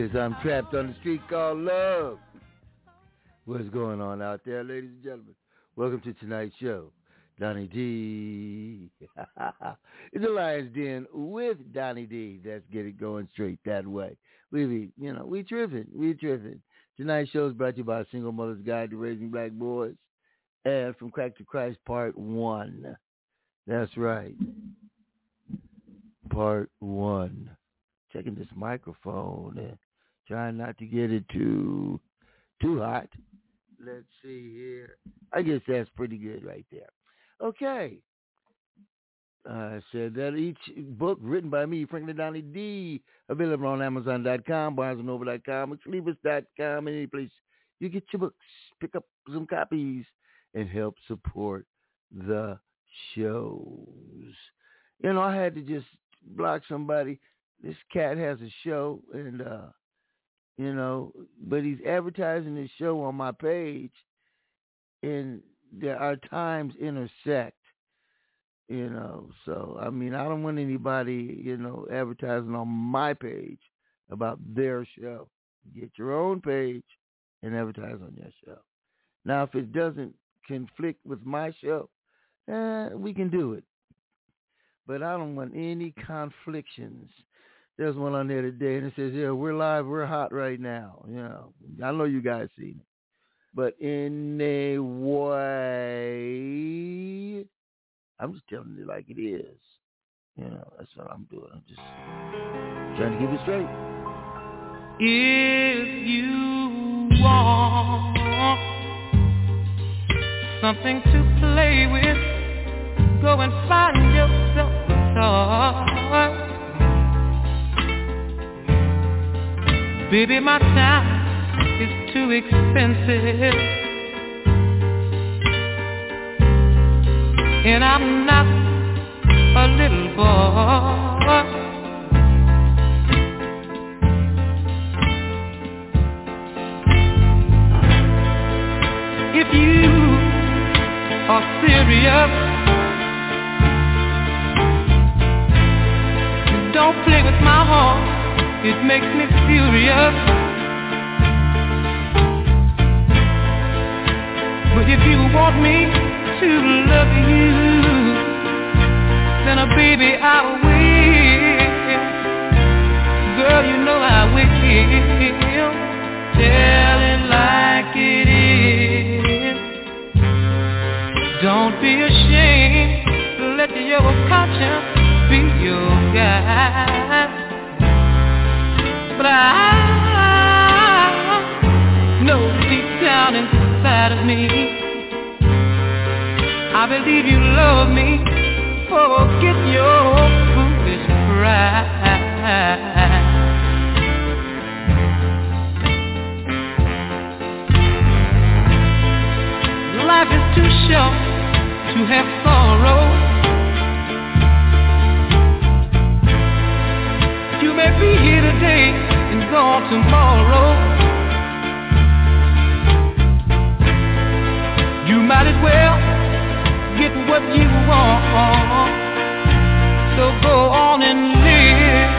Yes, I'm trapped on the street called love. What's going on out there, ladies and gentlemen? Welcome to tonight's show. Donnie D. It's a Lion's Den with Donnie D. Let's get it going straight that way. We tripping. Tonight's show is brought to you by Single Mother's Guide to Raising Black Boys and From Crack to Christ Part One. That's right. Part One. Checking this microphone and trying not to get it too hot. Let's see here. I guess that's pretty good right there. Okay. I said that each book written by me, Franklin Donnie D, available on Amazon.com, Barnes and Noble.com, Booksellers.com, any place you get your books. Pick up some copies and help support the shows. You know, I had to just block somebody. This cat has a show and, you know, but he's advertising his show on my page, and there are times intersect, you know. So, I mean, I don't want anybody, you know, advertising on my page about their show. Get your own page and advertise on your show. Now, if it doesn't conflict with my show, we can do it. But I don't want any conflictions. There's one on there today, and it says, yeah, we're live, we're hot right now. You know, I know you guys seen it. But anyway, I'm just telling it like it is. You know, that's what I'm doing. I'm just trying to keep it straight. If you want something to play with, go and find yourself a toy. Baby, my time is too expensive, and I'm not a little boy. If you are serious, don't play with my heart. It makes me furious. But if you want me to love you, then baby I will. Girl, you know I will. Tell it like it is. Don't be ashamed. Let your conscience be your guide. But I know deep down inside of me, I believe you love me. Forget your foolish pride. Life is too short to have sorrow. You may be here today and gone tomorrow. You might as well get what you want. So go on and live.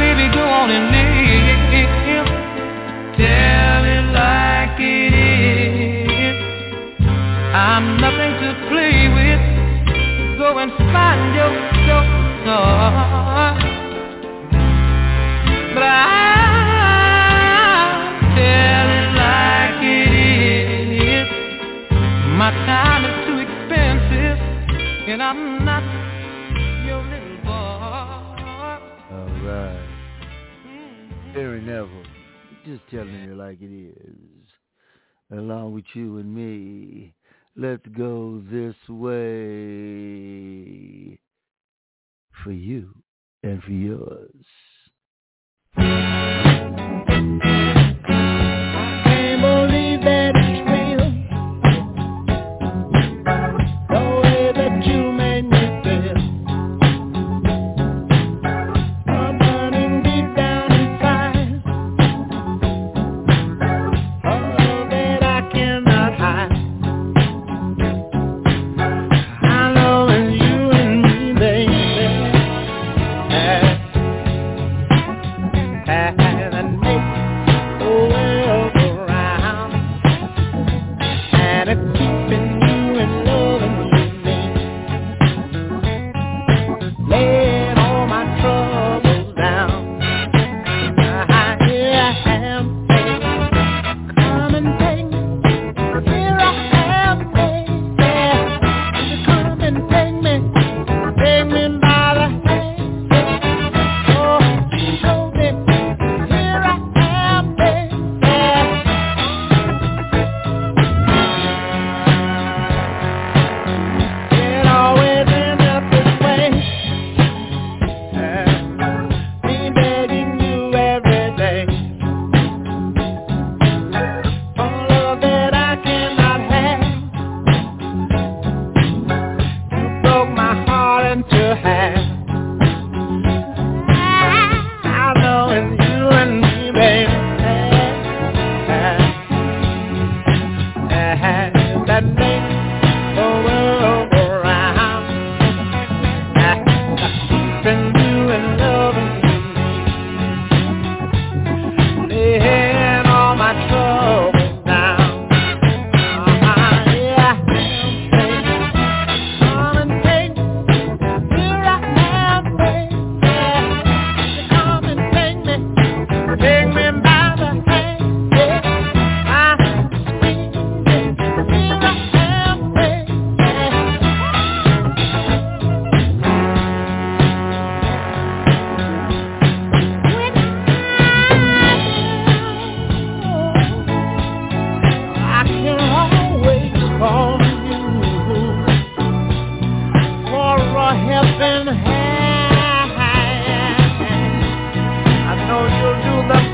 Baby, go on and live. Tell it like it is. I'm nothing to play with. Go and find yourself a star. But I tell it like it is. My time is too expensive, and I'm not your little boy. All right. Barry Neville, just telling it like it is. Along with you and me, let's go this way for you and for yours. I can't believe that it's real, the way that you made me feel. I'm burning deep down inside, all that I cannot hide. I know it's you and me, baby.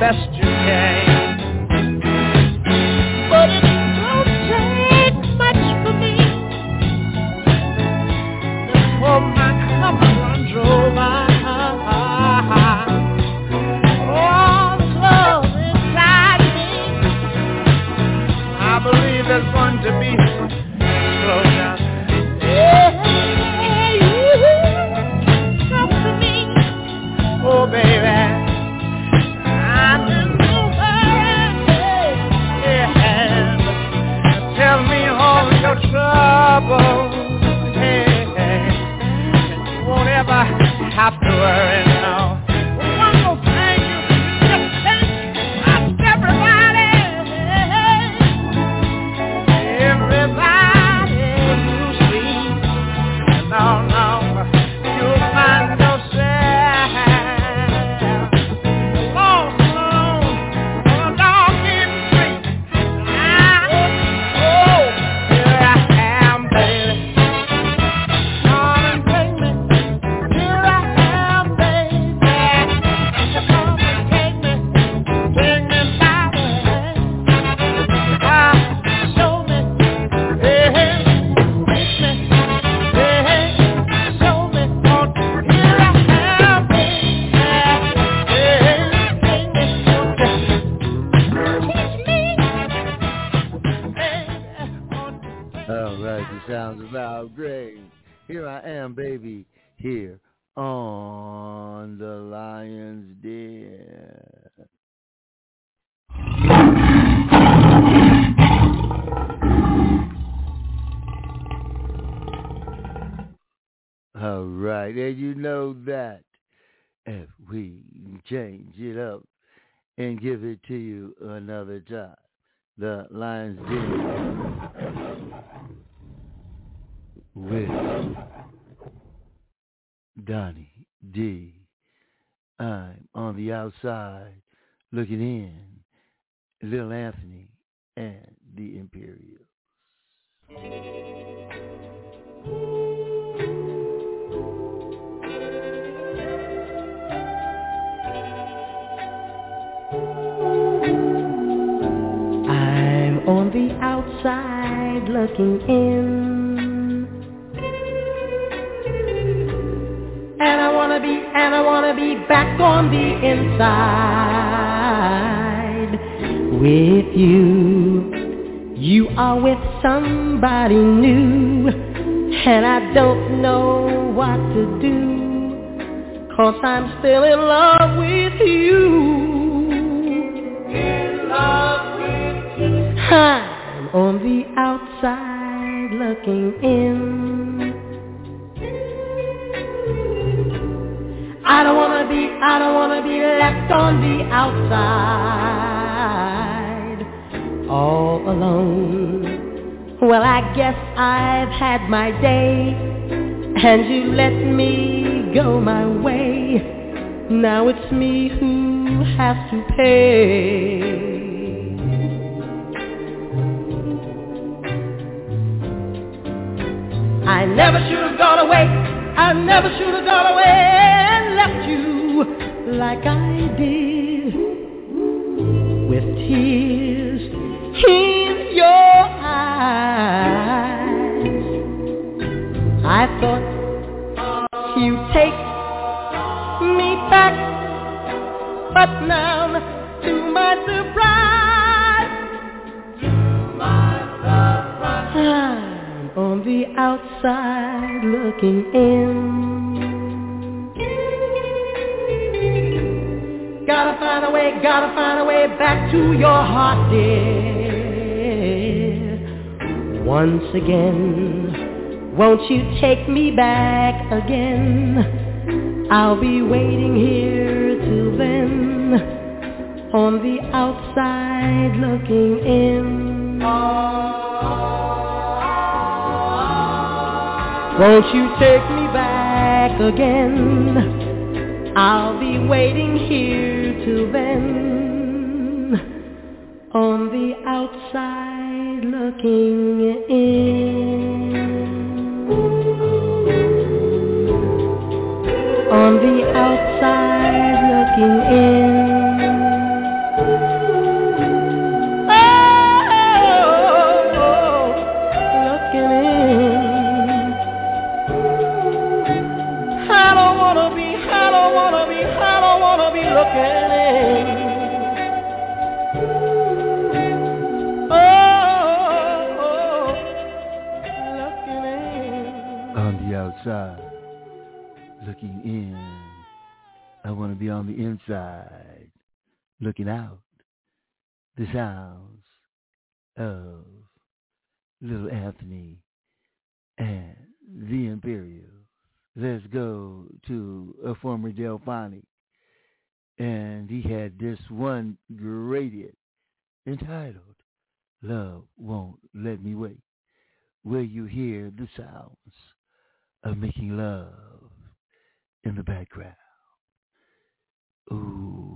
best you can. But it don't take much for me. Just pour my cup and draw my heart. All the love inside me. I believe there's going to be closure. You come to me, oh baby. Trouble, hey, hey. You won't ever have to worry now. One more thing, just thank everybody, everybody you see. No, you'll find yourself alone, on a dark and street. Here I am, baby, here on the Lion's Den. All right, and you know that if we change it up and give it to you another time, the Lion's Den. With Donnie D. I'm on the outside looking in. Little Anthony and the Imperials. I'm on the outside looking in. And I wanna be back on the inside with you. You are with somebody new, and I don't know what to do, 'cause I'm still in love with you. In love with you. I'm on the outside looking in. I don't wanna be left on the outside, all alone. Well, I guess I've had my day, and you let me go my way. Now it's me who has to pay. I never should have gone away. I never should have gone away. Left you like I did, with tears in your eyes. I thought you'd take me back, but now to my surprise, I'm on the outside looking in. Gotta find a way back to your heart, dear. Once again, won't you take me back again? I'll be waiting here till then, on the outside looking in. Won't you take me back again? I'll be waiting here till then, on the outside looking in. On the outside looking in. outside looking in. I want to be on the inside looking out. The sounds of Little Anthony and the Imperials. Let's go to a former Delfonic. And he had this one great hit entitled Love Won't Let Me Wait, where you hear the sounds of making love in the background. Ooh,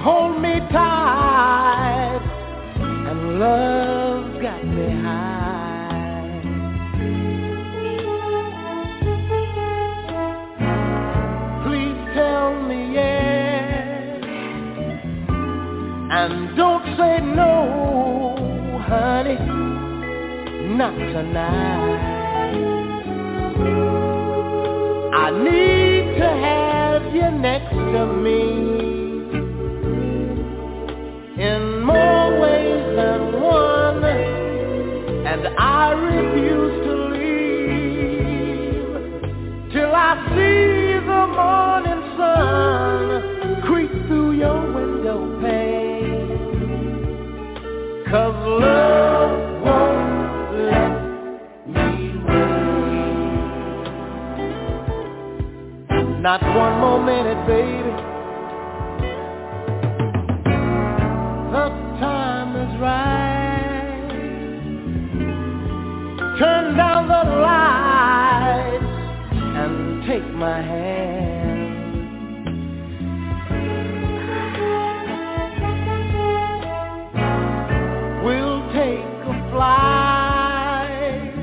hold me tight, and love got me high. Please tell me yes, and don't say no, honey, not tonight. I need to have you next to me in more ways than one, and I refuse to leave till I see the morning sun creep through your window pane. 'Cause love won't let me wait. Not one more minute, baby. Turn down the lights and take my hand. We'll take a flight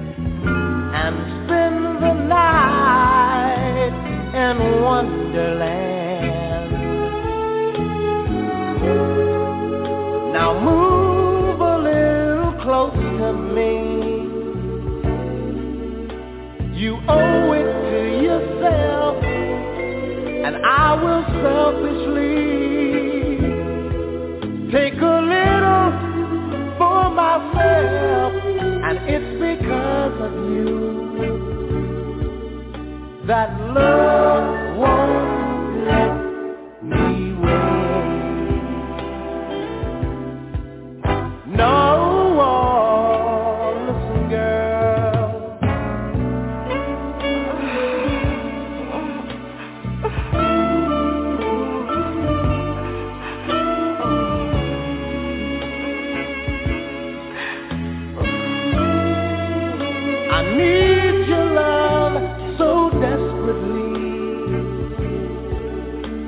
and spend the night in Wonderland. Now move a little close to me. You owe it to yourself, and I will selfishly take a little for myself, and it's because of you that love won't let me wait. No.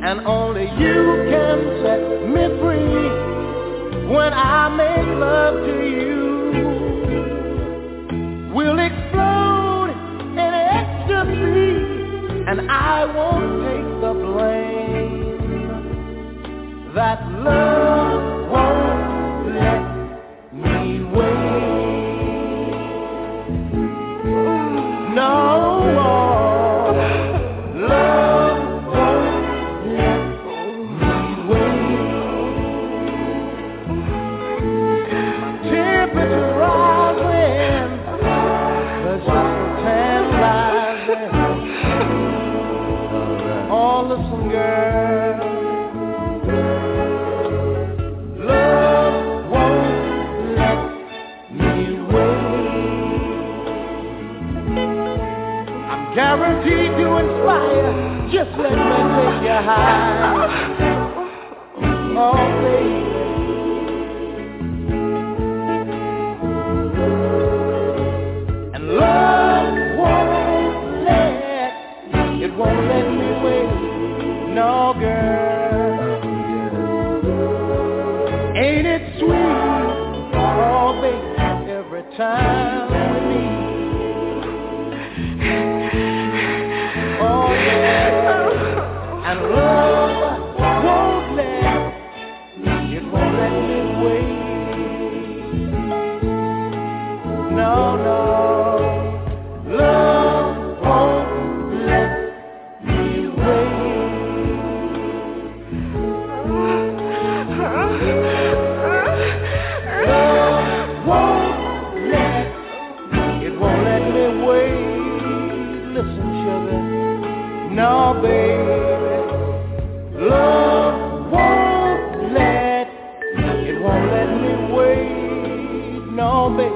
And only you can set me free when I make love to you. We'll explode in ecstasy, and I won't take the blame. That love won't let me wait. No one. Just let me take you high, oh baby. And love won't let, it won't let me wait, no girl. Ain't it sweet, oh baby, every time we meet. And love won't let me No, baby,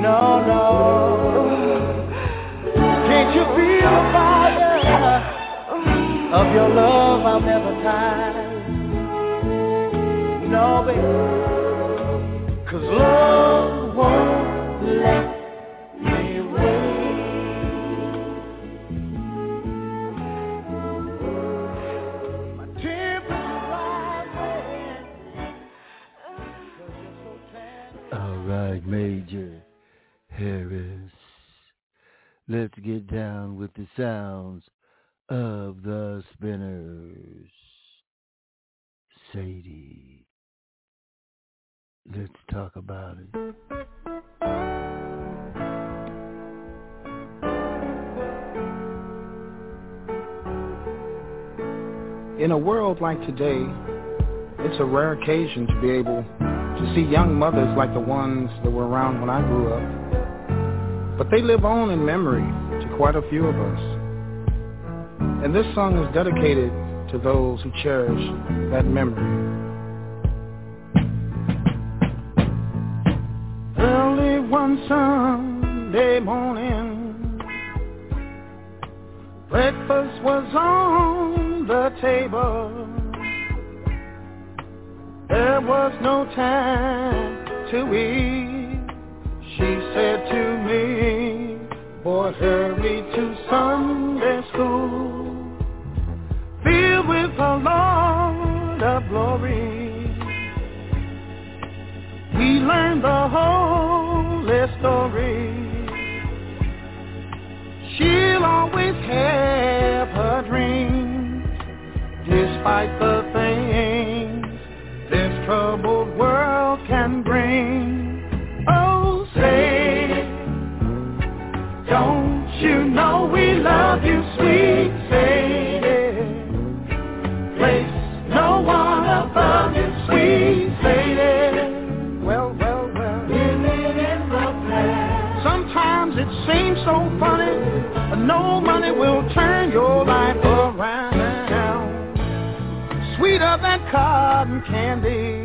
no, no. Can't you feel the fire of your love? I'll never tire. No, baby, 'cause love won't let me wait. My temperature's rising. All right, Major Harris. Let's get down with the sounds of the Spinners. Sadie, let's talk about it. In a world like today, it's a rare occasion to be able to see young mothers like the ones that were around when I grew up. But they live on in memory to quite a few of us. And this song is dedicated to those who cherish that memory. Early one Sunday morning, breakfast was on the table. There was no time to eat. She said to me, boy, hurry to Sunday school, filled with the Lord of glory. We learned the holy story. She'll always have her dreams, despite the things this troubled world can bring. Sadie, don't you know we love you, sweet Sadie? Place no one above you, sweet Sadie. Well, well, well. Living in the past. Sometimes it seems so funny, but no money will turn your life around. Sweeter than cotton candy.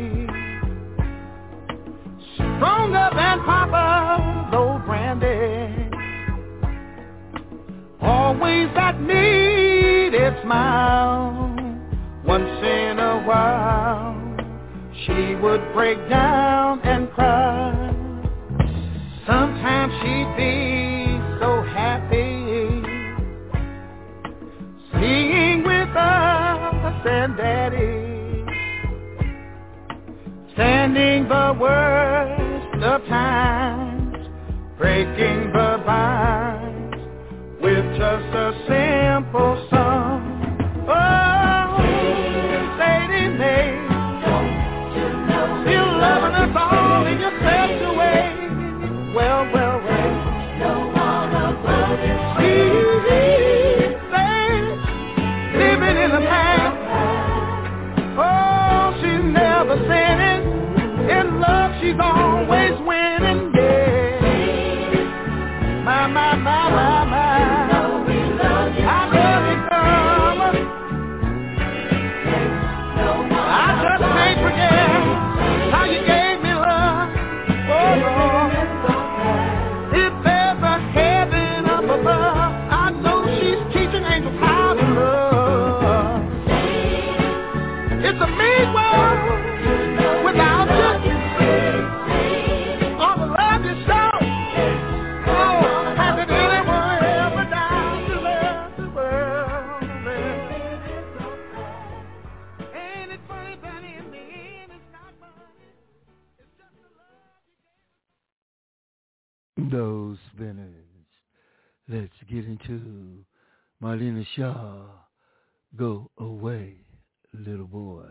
Stronger than Papa's old brandy. Always that needed smile. Once in a while, she would break down and cry. Sometimes she'd be so happy, seeing with us and Daddy, standing the word of times, breaking the binds with just a simple song. Oh, Lady May, still loving us all in your best way. Well, well, well. No one above you, sweet Lady, living in the past. Oh, she's never sinning. In love, she's always. Those Spinners. Let's get into Marlena Shaw. Go away, little boy.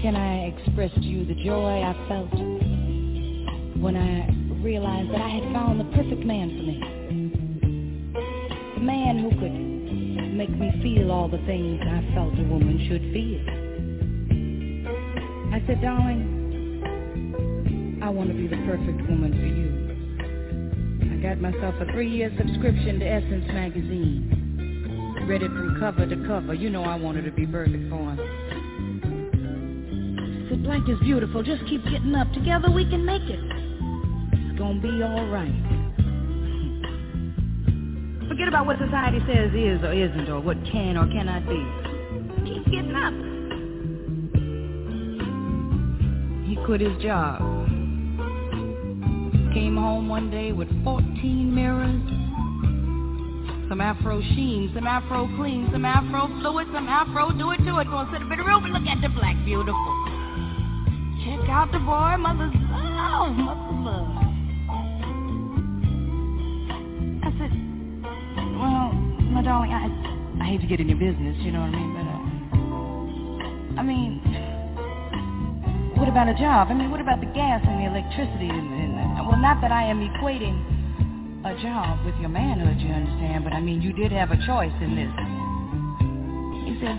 Can I express to you the joy I felt when I realized that I had found the perfect man for me. A man who could make me feel all the things I felt a woman should feel. I said, darling, I want to be the perfect woman for you. I got myself a 3-year subscription to Essence magazine. Read it from cover to cover. You know I wanted to be perfect for him. I said, Black is beautiful. Just keep getting up. Together we can make it. It's gonna be all right. Forget about what society says is or isn't or what can or cannot be. Keep getting up. He quit his job. Came home one day with 14 mirrors, some Afro sheen, some Afro clean, some Afro fluid, some Afro do it, Gonna sit up in the room and look at the Black beautiful. Check out the boy, mother's love, mother's love. I said, well, my darling, I hate to get in your business, you know what I mean, but I mean, what about a job? I mean, what about the gas and the electricity and well, not that I am equating a job with your manhood, you understand, but I mean, you did have a choice in this. He said,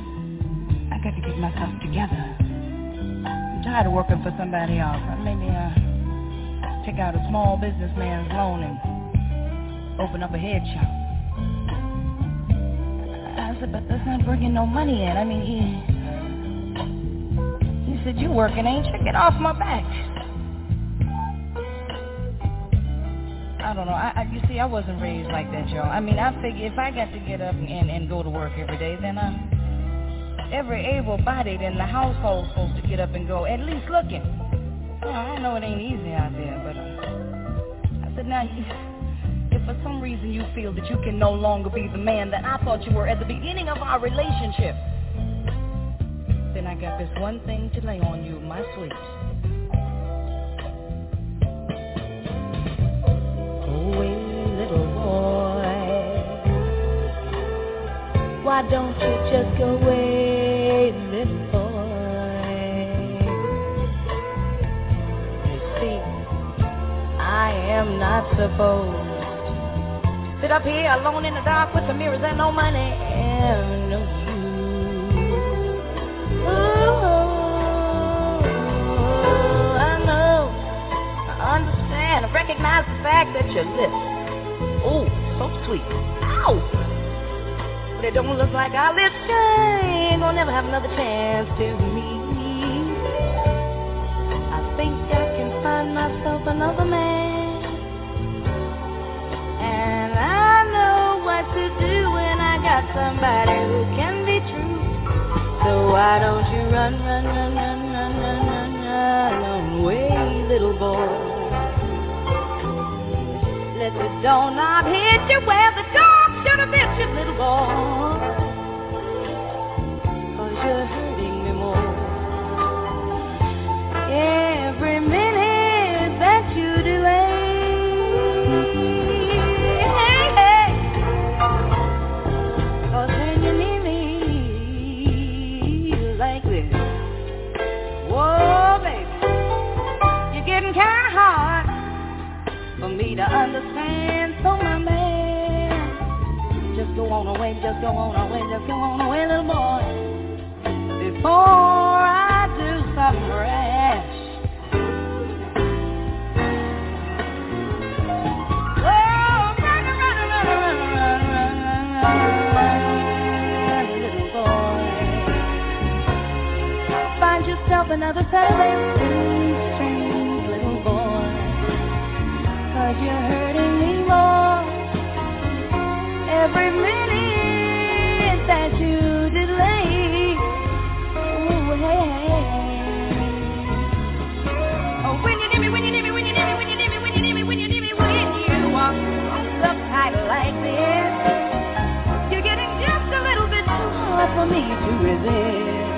I got to get myself together. I'm tired of working for somebody else. Maybe take out a small businessman's loan and open up a head shop. I said, but that's not bringing no money in. I mean, he said, you working, ain't you? Get off my back. I don't know. You see, I wasn't raised like that, y'all. I mean, I figure if I got to get up and go to work every day, then every able-bodied in the household's supposed to get up and go, at least looking. Oh, I know it ain't easy out there, but I said, now, if for some reason you feel that you can no longer be the man that I thought you were at the beginning of our relationship, then I got this one thing to lay on you, my sweet. Why don't you just go away, little boy? You see, I am not supposed to sit up here alone in the dark with the mirrors and no money and no you. Oh, I know, I understand, I recognize the fact that your lips, oh, so sweet, ow! They don't look like I live shine. Gonna never have another chance to meet. I think I can find myself another man, and I know what to do when I got somebody who can be true. So why don't you run, run, run, run, run, run, run, run away, little boy? Let the doorknob hit you where the dog should have bit you, little boy. Understand, so my man, just go on away, just go on away, just go on away, little boy, before I do something rash. Oh, run, run, run, run, run, run, run, little boy, find yourself another family. You're hurting me more every minute that you delay. Oh, hey, hey. Oh, when you need me, when you need me, when you need me, when you need me, when you need me, when you need me, when you walk uptight like this, you're getting just a little bit too hard for me to resist.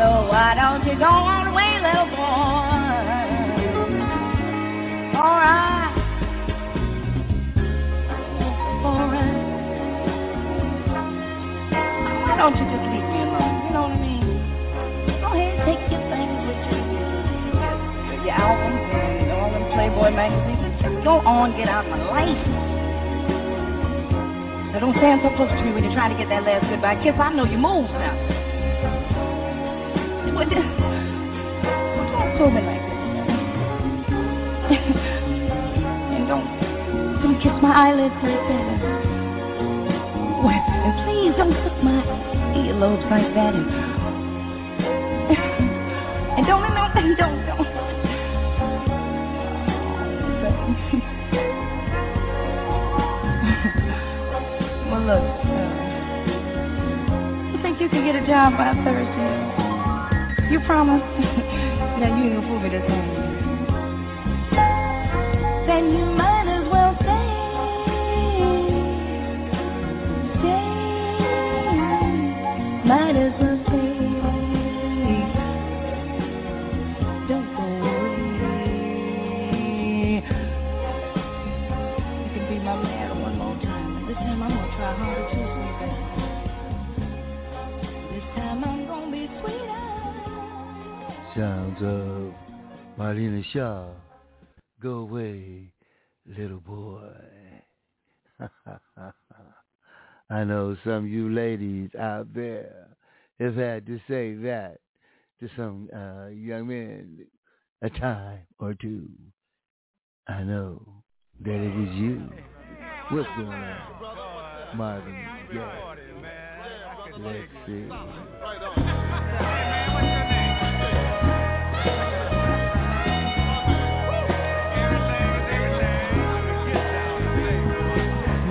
So why don't you go on away, little boy? Alright, why don't you just leave me alone? You know what I mean? Go ahead, take your things with you. Your albums and all them Playboy magazines. Go on, get out of my life. Now don't stand so close to me when you're trying to get that last goodbye kiss. I know you move now. What the? Don't talk to me like this. And don't kiss my eyelids like that. And please don't suck my earlobes like that. And don't. Well, look, you think you can get a job by Thursday? You promise? Now you ain't gonna fool me this time. Then you might as well stay. Might as well. Sounds of Marlena Shaw, "Go Away, Little Boy." I know some of you ladies out there have had to say that to some young men a time or two. I know that it is you. What's going on, Marvin? Yeah. Let's see.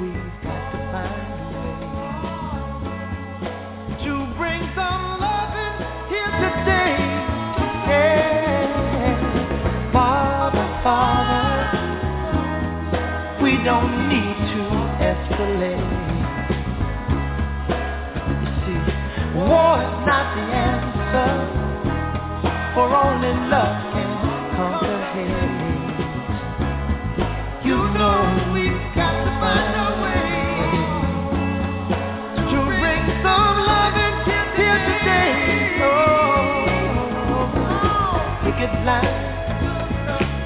we've got to find a way to bring some loving here today. Yeah. Father, we don't need to escalate. You see, war is not the answer, for only love can conquer hate. You know we've got to find a way to bring some love and kiss here today. Oh, picket line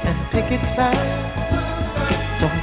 and picket sign, don't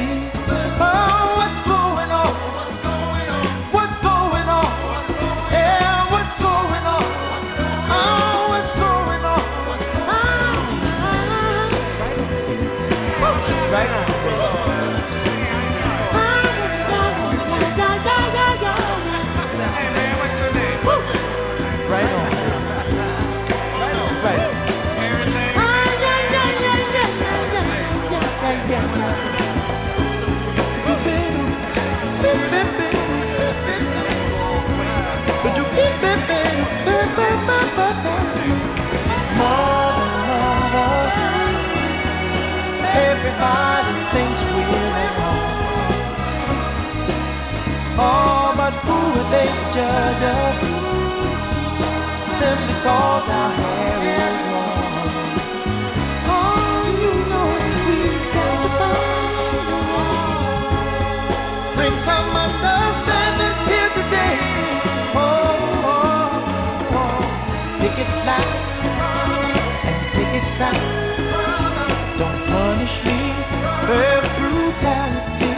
Oh, what's going on? What's going on? Yeah, what's going on? Oh, what's going on? Oh, right on. Everybody thinks we're wrong. Oh, but who would they judge us? Simply because our hair is long. Oh, you know we've got to find a way. Bring some understanding here today. Oh. Pick it loud and pick it sound. Punish me with brutality.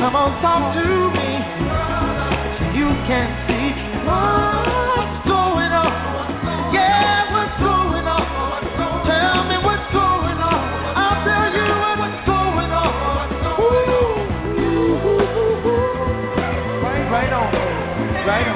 Come on, talk to me so you can see what's going on. Yeah, what's going on? Tell me what's going on. I'll tell you what's going on. Ooh. Right on. Right.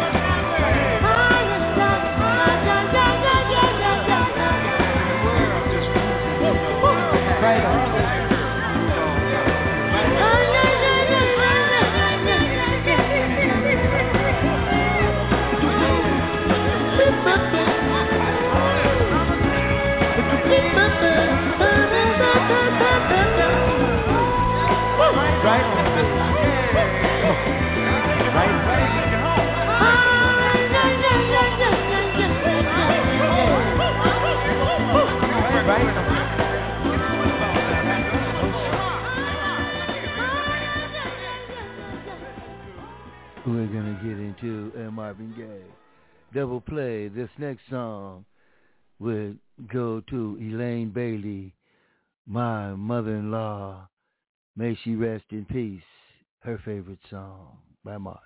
We're going to get into Marvin Gaye. Double play. This next song will go to Elaine Bailey, my mother-in-law. May she rest in peace. Her favorite song by Marvin.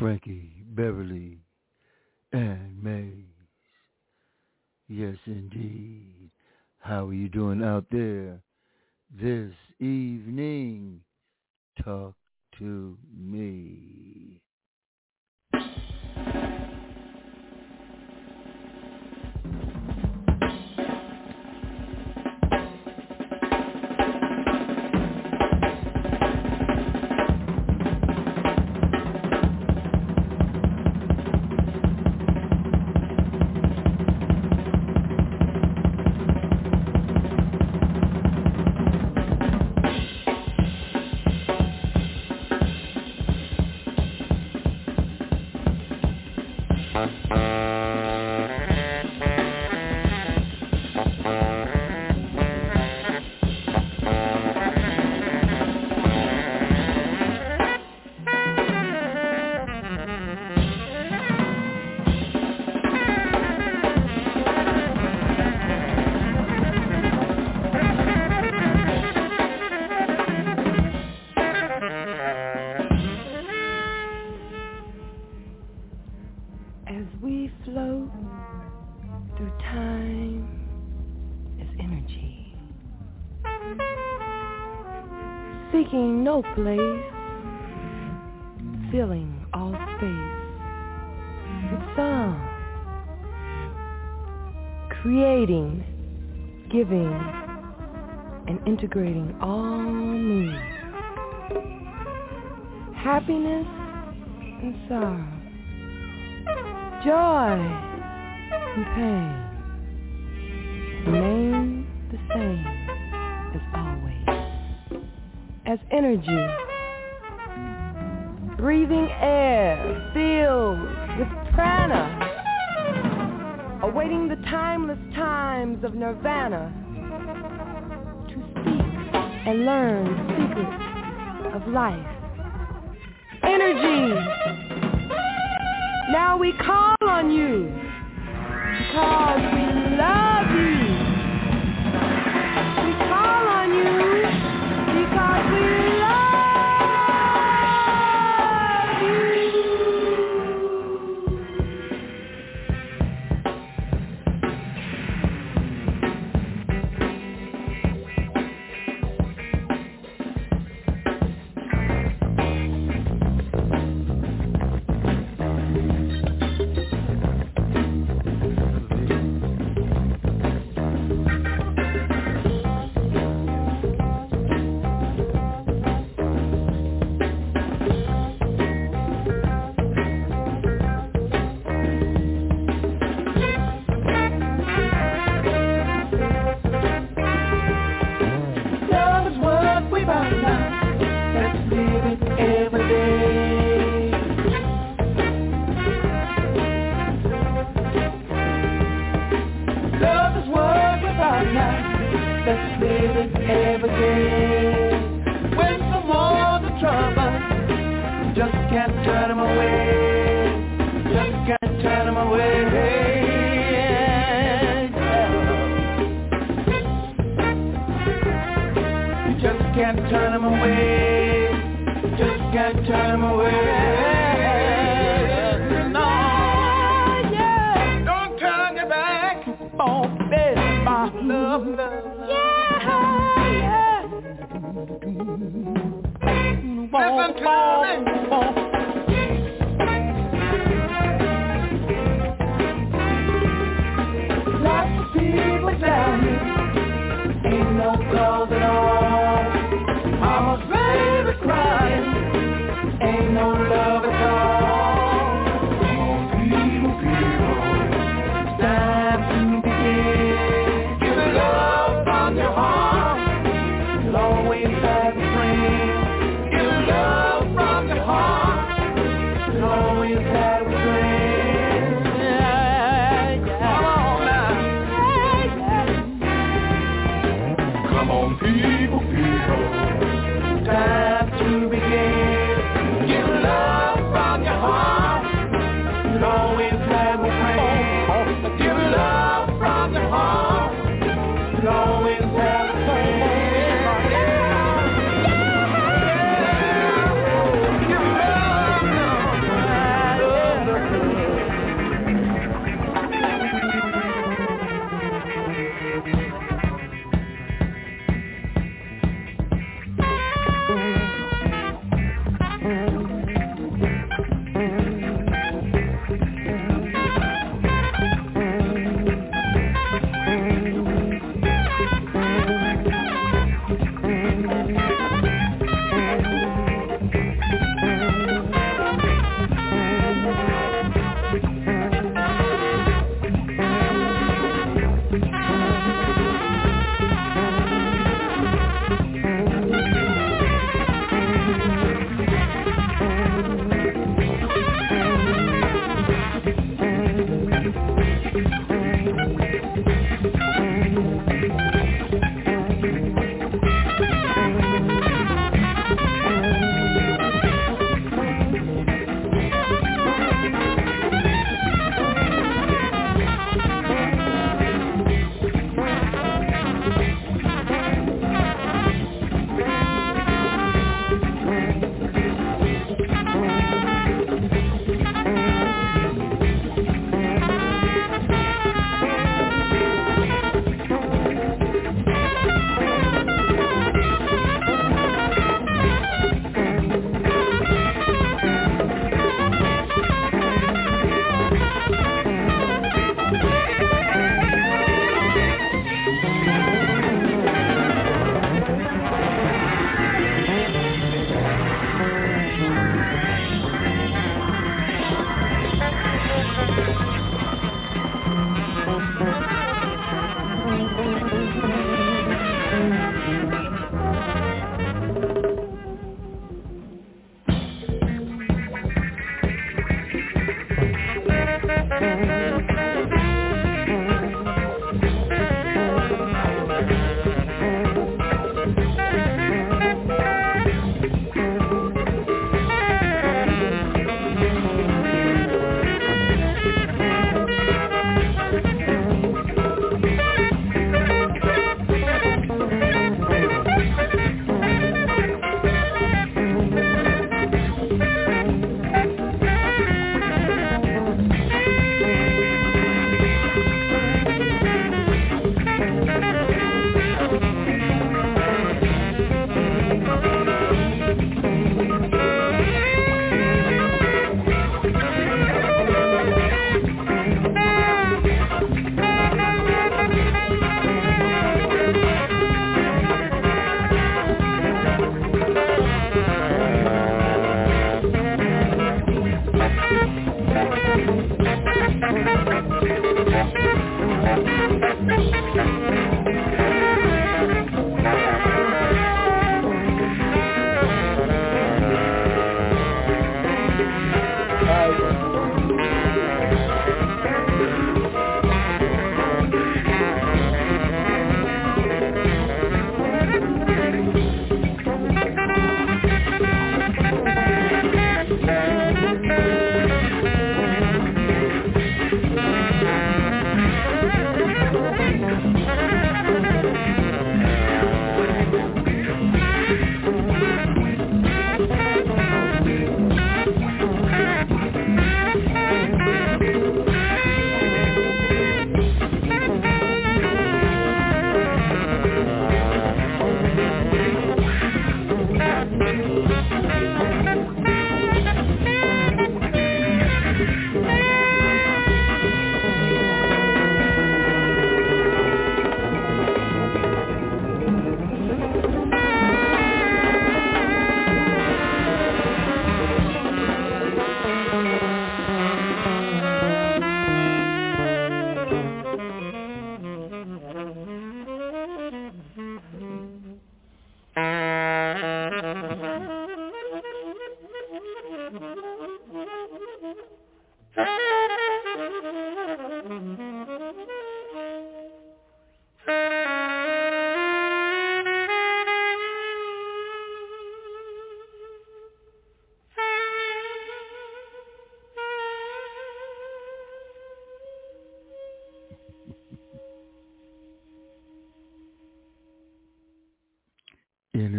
Frankie Beverly and Maze. Yes, indeed. How are you doing out there this evening? Talk to me. No place, filling all space with sound, creating, giving, and integrating all needs, happiness and sorrow, joy and pain, remain the same as always. As energy, breathing air filled with prana, awaiting the timeless times of nirvana, to speak and learn the secrets of life. Energy, now we call on you because we love you. We call on you.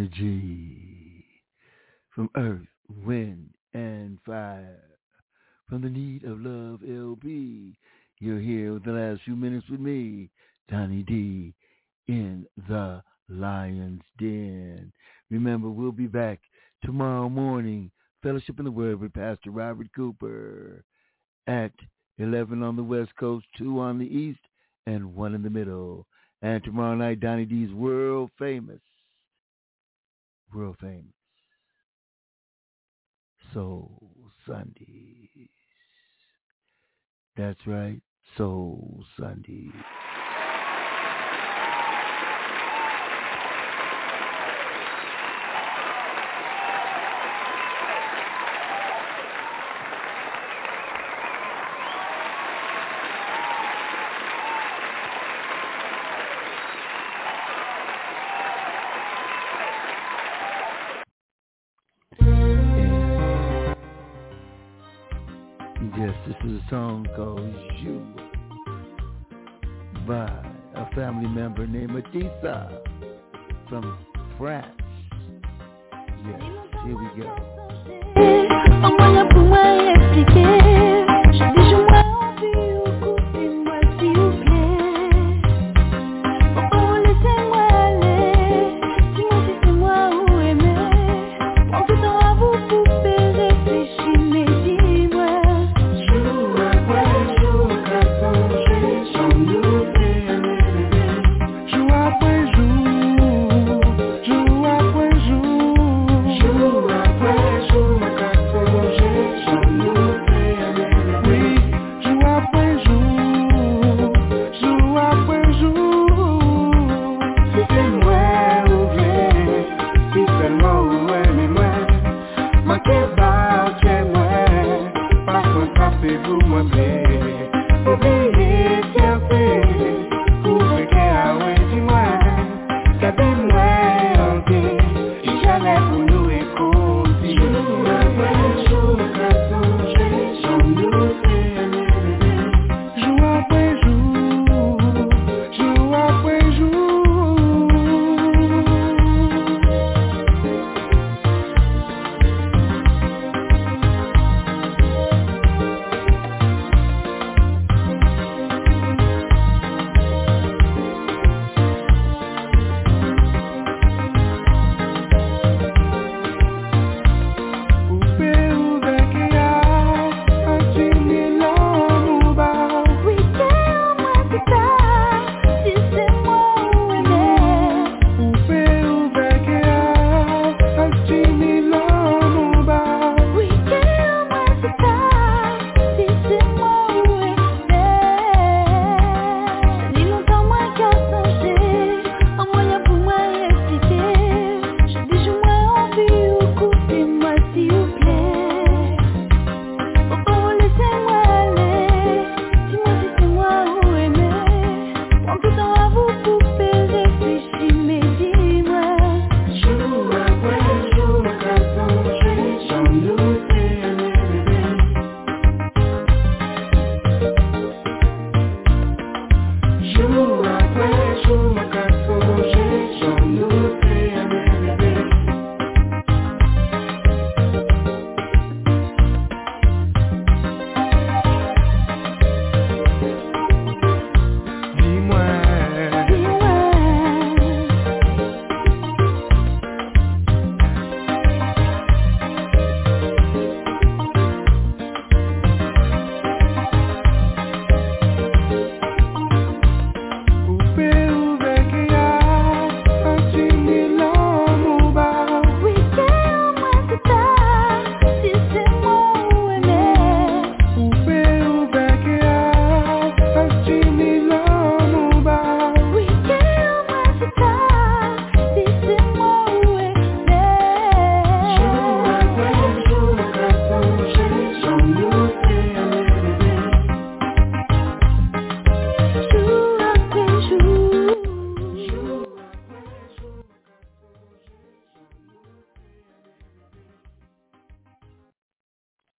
energy from earth, wind, and fire. From the Need of Love LP, you're here with the last few minutes with me, Donnie D, in the Lion's Den. Remember, we'll be back tomorrow morning, Fellowship in the Word with Pastor Robert Cooper at 11 on the West Coast, 2 on the East, and 1 in the middle. And tomorrow night, Donnie D's world famous Soul Sundays. That's right, Soul Sundays. Song called You by a family member named Matissa from France. Yes, here we go. Never